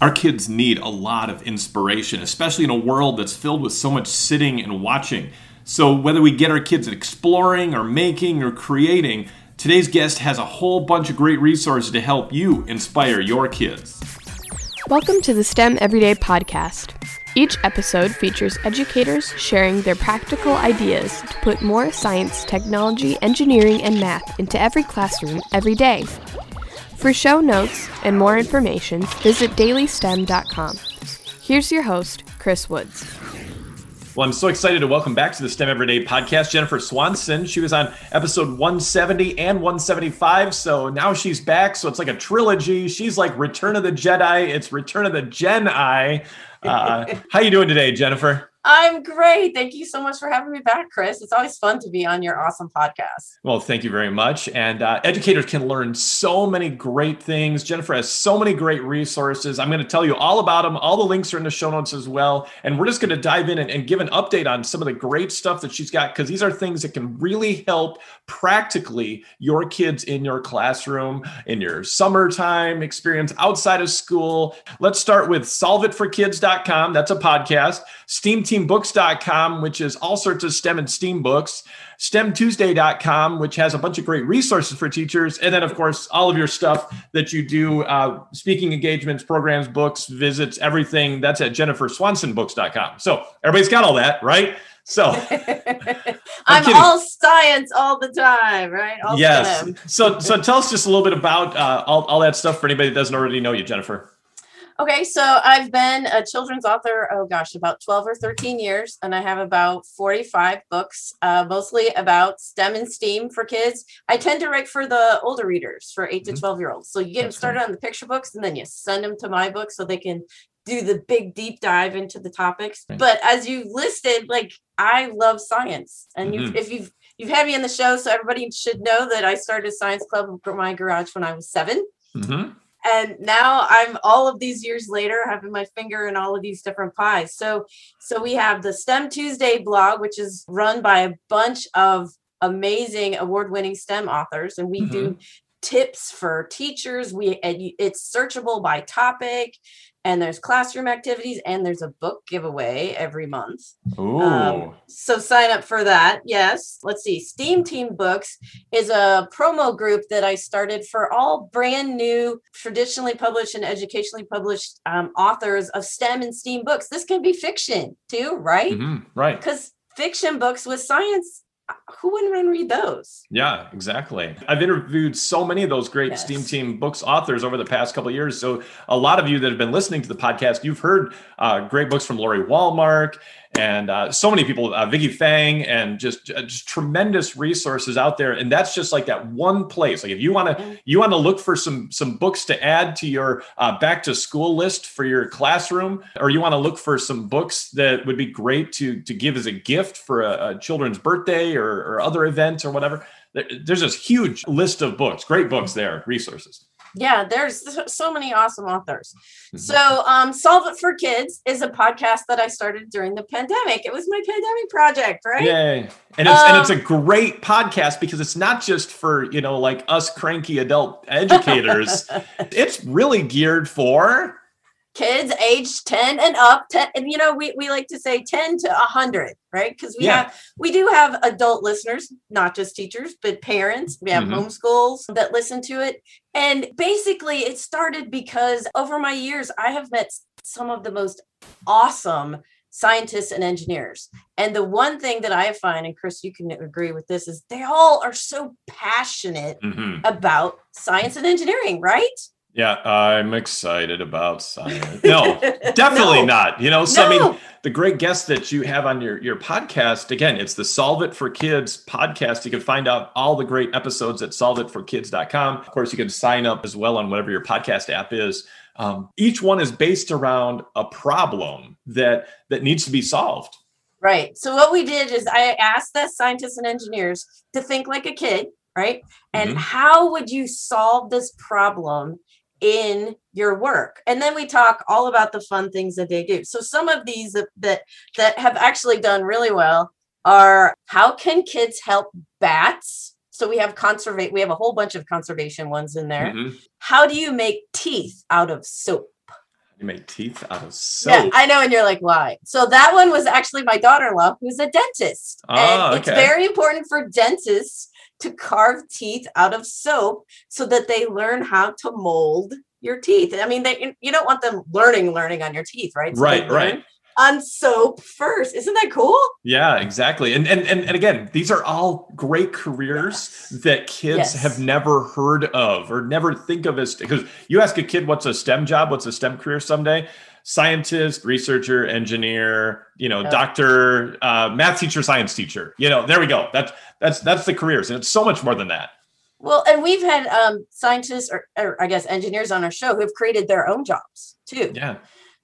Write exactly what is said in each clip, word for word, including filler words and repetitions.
Our kids need a lot of inspiration, especially in a world that's filled with so much sitting and watching. So whether we get our kids exploring or making or creating, today's guest has a whole bunch of great resources to help you inspire your kids. Welcome to the STEM Everyday Podcast. Each episode features educators sharing their practical ideas to put more science, technology, engineering, and math into every classroom every day. For show notes and more information, visit daily stem dot com. Here's your host, Chris Woods. Well, I'm so excited to welcome back to the STEM Everyday Podcast, Jennifer Swanson. She was on episode one seventy and one seventy-five, so now she's back. So it's like a trilogy. She's like Return of the Jedi. It's Return of the Gen-I. Uh, how you doing today, Jennifer? I'm great. Thank you so much for having me back, Chris. It's always fun to be on your awesome podcast. Well, thank you very much. And uh, educators can learn so many great things. Jennifer has so many great resources. I'm going to tell you all about them. All the links are in the show notes as well. And we're just going to dive in and, and give an update on some of the great stuff that she's got, because these are things that can really help practically your kids in your classroom, in your summertime experience, outside of school. Let's start with solve it for kids dot com. That's a podcast. STEAM Team Books dot com, which is all sorts of STEM and STEAM books. STEM Tuesday dot com, which has a bunch of great resources for teachers. And then, of course, all of your stuff that you do, uh, speaking engagements, programs, books, visits, everything. That's at jennifer swanson books dot com. So everybody's got all that, right? So I'm, I'm all science all the time, right? All yes. so so tell us just a little bit about uh, all, all that stuff for anybody that doesn't already know you, Jennifer. Okay, so I've been a children's author, oh gosh, about twelve or thirteen years, and I have about forty-five books, uh, mostly about STEM and STEAM for kids. I tend to write for the older readers, for eight mm-hmm. to twelve year olds. So you get That's them started cool. on the picture books, and then you send them to my book so they can do the big deep dive into the topics. Right. But as you listed, like, I love science, and mm-hmm. you've, if you've you've had me on the show, so everybody should know that I started a science club in my garage when I was seven. Mm-hmm. And now I'm all of these years later having my finger in all of these different pies. So, so we have the STEM Tuesday blog, which is run by a bunch of amazing award-winning STEM authors. And we mm-hmm. do tips for teachers. We, it's searchable by topic, and there's classroom activities, and there's a book giveaway every month. Ooh. Um, so sign up for that. Yes. Let's see. STEAM Team Books is a promo group that I started for all brand new, traditionally published and educationally published um, authors of STEM and STEAM books. This can be fiction too, right? Mm-hmm. Right. Because fiction books with science, who wouldn't read those? Yeah, exactly. I've interviewed so many of those great yes. STEAM Team Books authors over the past couple of years. So a lot of you that have been listening to the podcast, you've heard uh, great books from Laurie Walmark and uh, so many people, uh, Vicky Fang, and just, uh, just tremendous resources out there. And that's just like that one place. Like if you want to, you want to look for some some books to add to your uh, back to school list for your classroom, or you want to look for some books that would be great to to give as a gift for a, a children's birthday or, or other events or whatever. There, there's this huge list of books, great books there, resources. Yeah, there's so many awesome authors. So um, Solve It for Kids is a podcast that I started during the pandemic. It was my pandemic project, right? Yay. And it's, um, and it's a great podcast because it's not just for, you know, like us cranky adult educators. It's really geared for kids age ten and up. ten, and, you know, we, we like to say ten to one hundred, right? Because we yeah. have we do have adult listeners, not just teachers, but parents. We have mm-hmm. homeschools that listen to it. And basically, it started because over my years, I have met some of the most awesome scientists and engineers. And the one thing that I find, and Chris, you can agree with this, is they all are so passionate mm-hmm. about science and engineering, right? Yeah, I'm excited about science. No, definitely no. not. You know, so no. I mean, the great guests that you have on your, your podcast, again, it's the Solve It for Kids podcast. You can find out all the great episodes at solve it for kids dot com. Of course, you can sign up as well on whatever your podcast app is. Um, each one is based around a problem that that needs to be solved. Right. So what we did is I asked the scientists and engineers to think like a kid, right? And mm-hmm. how would you solve this problem in your work? And then we talk all about the fun things that they do. So some of these that, that that have actually done really well are how can kids help bats? So we have conservate, we have a whole bunch of conservation ones in there. Mm-hmm. How do you make teeth out of soap? You make teeth out of soap. Yeah, I know. And you're like, why? So that one was actually my daughter-in-law, who's a dentist. Ah, and it's okay. Very important for dentists to carve teeth out of soap so that they learn how to mold your teeth. I mean, they, you don't want them learning, learning on your teeth, right? So right, right. On soap first. Isn't that cool? Yeah, exactly. And and and, and again, these are all great careers yes. that kids yes. have never heard of or never think of as, because you ask a kid, what's a STEM job? What's a STEM career someday? Scientist, researcher, engineer, you know, oh. doctor, uh, math teacher, science teacher. You know, there we go. That's, that's, that's the careers. And it's so much more than that. Well, and we've had um, scientists or, or I guess engineers on our show who have created their own jobs too. Yeah.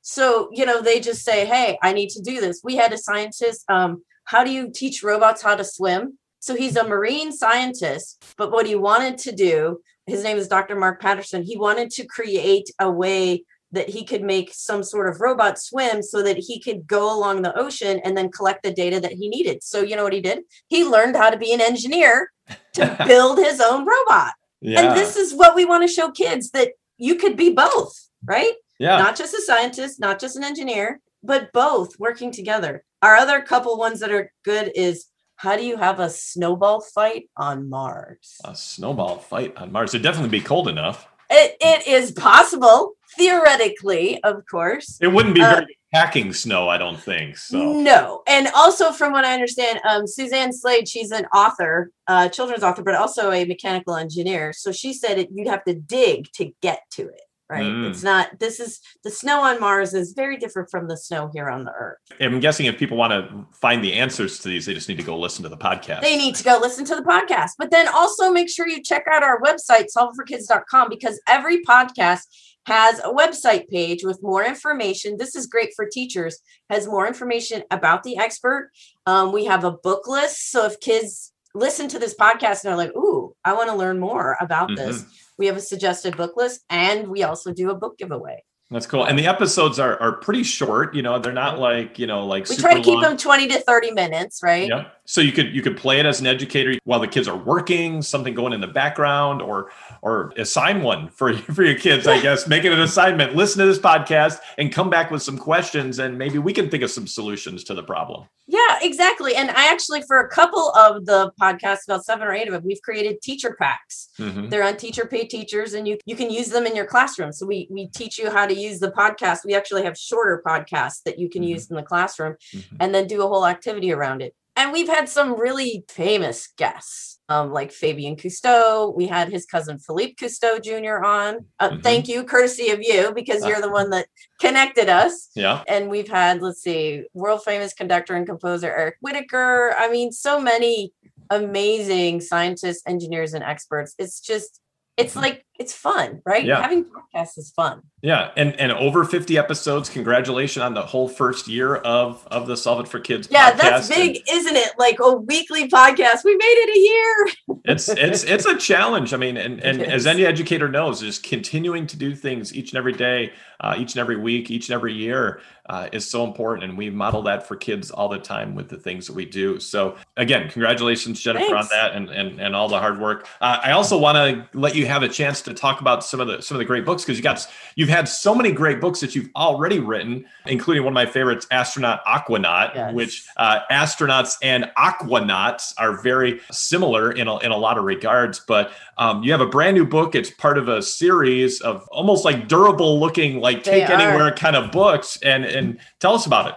So, you know, they just say, hey, I need to do this. We had a scientist. Um, how do you teach robots how to swim? So he's a marine scientist, but what he wanted to do, his name is Doctor Mark Patterson. He wanted to create a way that he could make some sort of robot swim so that he could go along the ocean and then collect the data that he needed. So you know what he did? He learned how to be an engineer to build his own robot. Yeah. And this is what we want to show kids, that you could be both, right? Yeah. Not just a scientist, not just an engineer, but both working together. Our other couple ones that are good is, how do you have a snowball fight on Mars? A snowball fight on Mars. It'd definitely be cold enough. It It is possible, theoretically, of course. It wouldn't be very uh, packing snow, I don't think. So no. And also, from what I understand, um, Suzanne Slade, she's an author, uh, children's author, but also a mechanical engineer. So she said it, you'd have to dig to get to it. Right. Mm. It's not, this is, the snow on Mars is very different from the snow here on the Earth. I'm guessing if people want to find the answers to these, they just need to go listen to the podcast. They need to go listen to the podcast. But then also make sure you check out our website, solve it for kids dot com, because every podcast has a website page with more information. This is great for teachers, has more information about the expert. Um, we have a book list. So if kids listen to this podcast and they're like, ooh, I want to learn more about mm-hmm. this. We have a suggested book list, and we also do a book giveaway. That's cool. And the episodes are are pretty short. You know, they're not like, you know, like we super try to keep long. Them twenty to thirty minutes, right? Yeah. So you could you could play it as an educator while the kids are working, something going in the background, or or assign one for for your kids, I guess. Make it an assignment. Listen to this podcast and come back with some questions, and maybe we can think of some solutions to the problem. Yeah, exactly. And I actually, for a couple of the podcasts, about seven or eight of them, we've created teacher packs. Mm-hmm. They're on Teacher Pay Teachers, and you you can use them in your classroom. So we we teach you how to use the podcast. We actually have shorter podcasts that you can mm-hmm. use in the classroom mm-hmm. and then do a whole activity around it. And we've had some really famous guests, um, like Fabien Cousteau. We had his cousin Philippe Cousteau Junior on. Uh, mm-hmm. Thank you, courtesy of you, because you're the one that connected us. Yeah. And we've had, let's see, world famous conductor and composer Eric Whitacre. I mean, so many amazing scientists, engineers, and experts. It's just, it's like, it's fun, right? Yeah. Having podcasts is fun. Yeah. And and over fifty episodes. Congratulations on the whole first year of, of the Solve It for Kids yeah, podcast. Yeah, that's big, and, isn't it? Like a weekly podcast. We made it a year. It's it's it's a challenge. I mean, and, and as any educator knows, just continuing to do things each and every day, uh, each and every week, each and every year uh, is so important. And we model that for kids all the time with the things that we do. So again, congratulations, Jennifer, Thanks. on that and, and, and all the hard work. Uh, I also want to let you have a chance to talk about some of the some of the great books, because you got you've had so many great books that you've already written, including one of my favorites, Astronaut Aquanaut, yes. which uh, astronauts and aquanauts are very similar in a, in a lot of regards. But um, you have a brand new book. It's part of a series of almost like durable looking, like they take are. anywhere kind of books. And and tell us about it.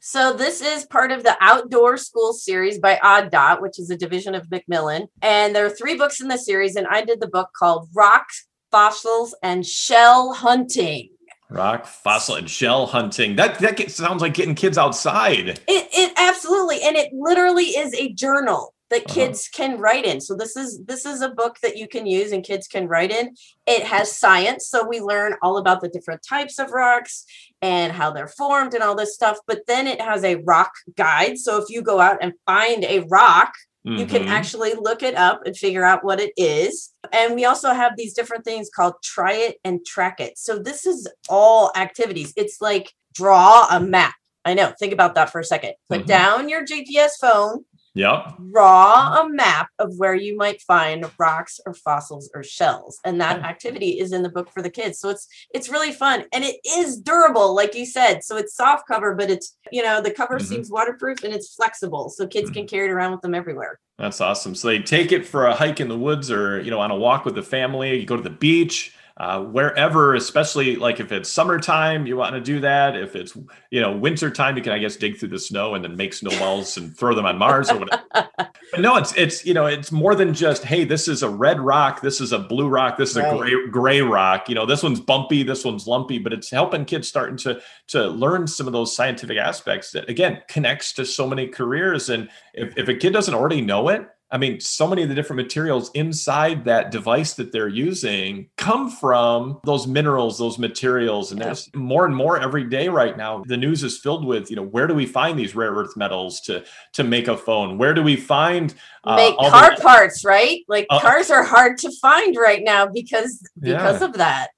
So this is part of the Outdoor School series by Odd Dot, which is a division of Macmillan. And there are three books in the series. And I did the book called Rock, Fossils, and Shell Hunting. Rock, Fossil, and Shell Hunting. That that gets, sounds like getting kids outside. It, it absolutely. And it literally is a journal that uh-huh. kids can write in. So this is this is a book that you can use and kids can write in. It has science. So we learn all about the different types of rocks and how they're formed and all this stuff. But then it has a rock guide. So if you go out and find a rock, mm-hmm. you can actually look it up and figure out what it is. And we also have these different things called try it and track it. So this is all activities. It's like draw a map. I know. Think about that for a second. Put mm-hmm. down your G P S phone. Yep. Draw a map of where you might find rocks or fossils or shells. And that activity is in the book for the kids. So it's it's really fun. And it is durable, like you said. So it's soft cover, but it's, you know, the cover mm-hmm. seems waterproof and it's flexible. So kids mm-hmm. can carry it around with them everywhere. That's awesome. So they take it for a hike in the woods or, you know, on a walk with the family. You go to the beach. Uh, wherever, especially like if it's summertime, you want to do that. If it's, you know, wintertime, you can, I guess, dig through the snow and then make snowballs and throw them on Mars or whatever. But no, it's, it's, you know, it's more than just, hey, this is a red rock. This is a blue rock. This is right. a gray, gray rock. You know, this one's bumpy. This one's lumpy, but it's helping kids starting to, to learn some of those scientific aspects that, again, connects to so many careers. And if, if a kid doesn't already know it, I mean, so many of the different materials inside that device that they're using come from those minerals, those materials. And there's more and more every day right now. The news is filled with, you know, where do we find these rare earth metals to, to make a phone? Where do we find uh, make all car the- parts, right? Like uh, cars are hard to find right now because, because yeah. of that.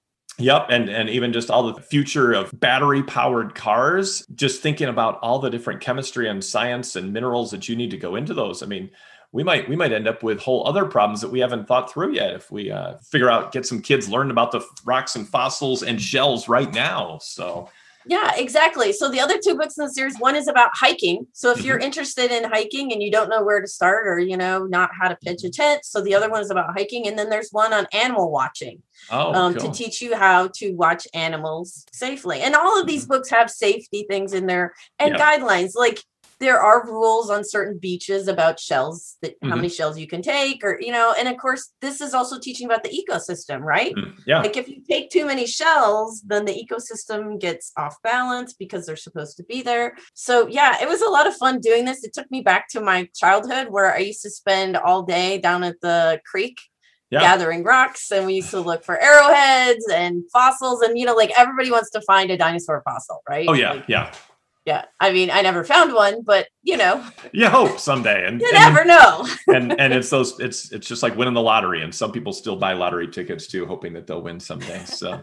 Yep. And and even just all the future of battery powered cars, just thinking about all the different chemistry and science and minerals that you need to go into those. I mean, we might we might end up with whole other problems that we haven't thought through yet if we uh, figure out, get some kids learn about the rocks and fossils and shells right now. So, yeah, exactly. So the other two books in the series, one is about hiking. So if you're interested in hiking and you don't know where to start or, you know, not how to pitch a tent. So the other one is about hiking. And then there's one on animal watching. Oh, um, cool. To teach you how to watch animals safely. And all of these mm-hmm. books have safety things in there and yeah. guidelines like. There are rules on certain beaches about shells, that how mm-hmm. many shells you can take or, you know, and of course, this is also teaching about the ecosystem, right? Mm, yeah. Like if you take too many shells, then the ecosystem gets off balance because they're supposed to be there. So yeah, it was a lot of fun doing this. It took me back to my childhood where I used to spend all day down at the creek. Yeah. Gathering rocks, and we used to look for arrowheads and fossils. And, you know, like everybody wants to find a dinosaur fossil, right? Oh yeah, like, yeah. Yeah. I mean, I never found one, but you know, you hope someday and you and, never know. and and it's those, it's, it's just like winning the lottery, and some people still buy lottery tickets too, hoping that they'll win someday. So,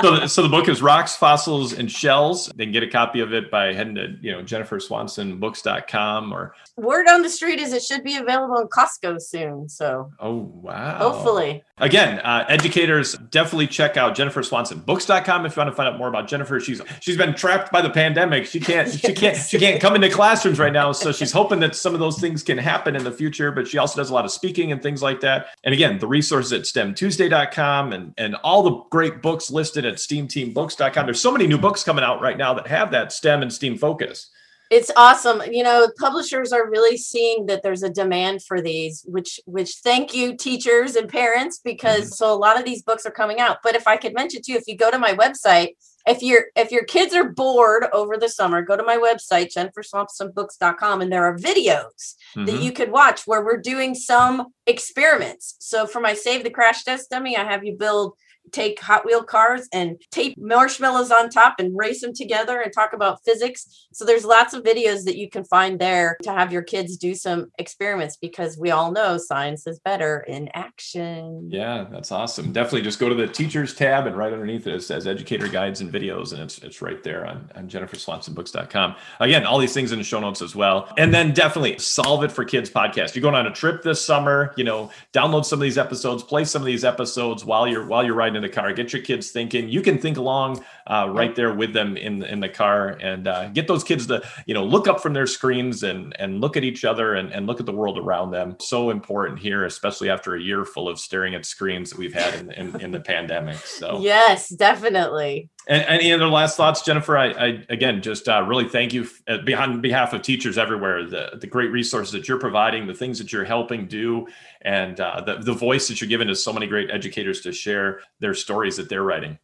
so, so the book is Rocks, Fossils, and Shells. They can get a copy of it by heading to, you know, jennifer swanson books dot com or word on the street is it should be available in Costco soon. So, oh, wow. Hopefully. Again, uh, educators, definitely check out jennifer swanson books dot com if you want to find out more about Jennifer. She's, she's been trapped by the pandemic. She can't, yes. she can't, she can't come into classrooms right now. So she's hoping that some of those things can happen in the future, but she also does a lot of speaking and things like that. And again, the resources at stem tuesday dot com and, and all the great books listed at steam team books dot com. There's so many new books coming out right now that have that STEM and STEAM focus. It's awesome. You know, publishers are really seeing that there's a demand for these, which, which thank you teachers and parents, because mm-hmm. so a lot of these books are coming out. But if I could mention too, if you go to my website, if you're, if your kids are bored over the summer, go to my website, jennifer swanson books dot com. And there are videos mm-hmm. that you could watch where we're doing some experiments. So for my Save the Crash Test Dummy, I have you build take Hot Wheel cars and tape marshmallows on top and race them together and talk about physics. So there's lots of videos that you can find there to have your kids do some experiments, because we all know science is better in action. Yeah, that's awesome. Definitely just go to the teachers tab, and right underneath it, it says educator guides and videos. And it's it's right there on, on jennifer swanson books dot com. Again, all these things in the show notes as well. And then definitely Solve It for Kids podcast. You're going on a trip this summer, you know, download some of these episodes, play some of these episodes while you're, while you're riding in the car. Get your kids thinking. You can think along uh, right there with them in in the car, and uh, get those kids to, you know, look up from their screens and and look at each other and, and look at the world around them. So important here, especially after a year full of staring at screens that we've had in, in, in the pandemic. So yes, definitely. And any other last thoughts, Jennifer? I, I again, just uh, really thank you f- on behalf of teachers everywhere, the, the great resources that you're providing, the things that you're helping do, and uh, the, the voice that you're giving to so many great educators to share their stories that they're writing.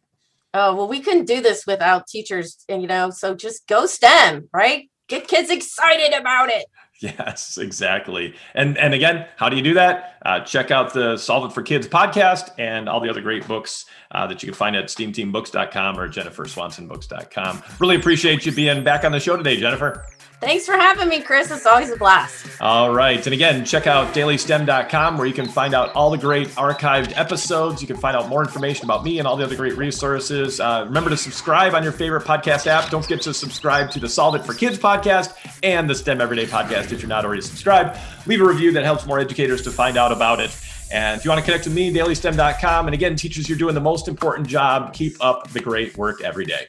Oh, well, we couldn't do this without teachers, and you know, so just go STEM, right? Get kids excited about it. Yes, exactly. And and again, how do you do that? Uh, check out the Solve It for Kids podcast and all the other great books uh, that you can find at steam team books dot com or jennifer swanson books dot com. Really appreciate you being back on the show today, Jennifer. Thanks for having me, Chris. It's always a blast. All right. And again, check out daily stem dot com where you can find out all the great archived episodes. You can find out more information about me and all the other great resources. Uh, remember to subscribe on your favorite podcast app. Don't forget to subscribe to the Solve It for Kids podcast and the STEM Everyday podcast if you're not already subscribed. Leave a review that helps more educators to find out about it. And if you want to connect with me, daily stem dot com. And again, teachers, you're doing the most important job. Keep up the great work every day.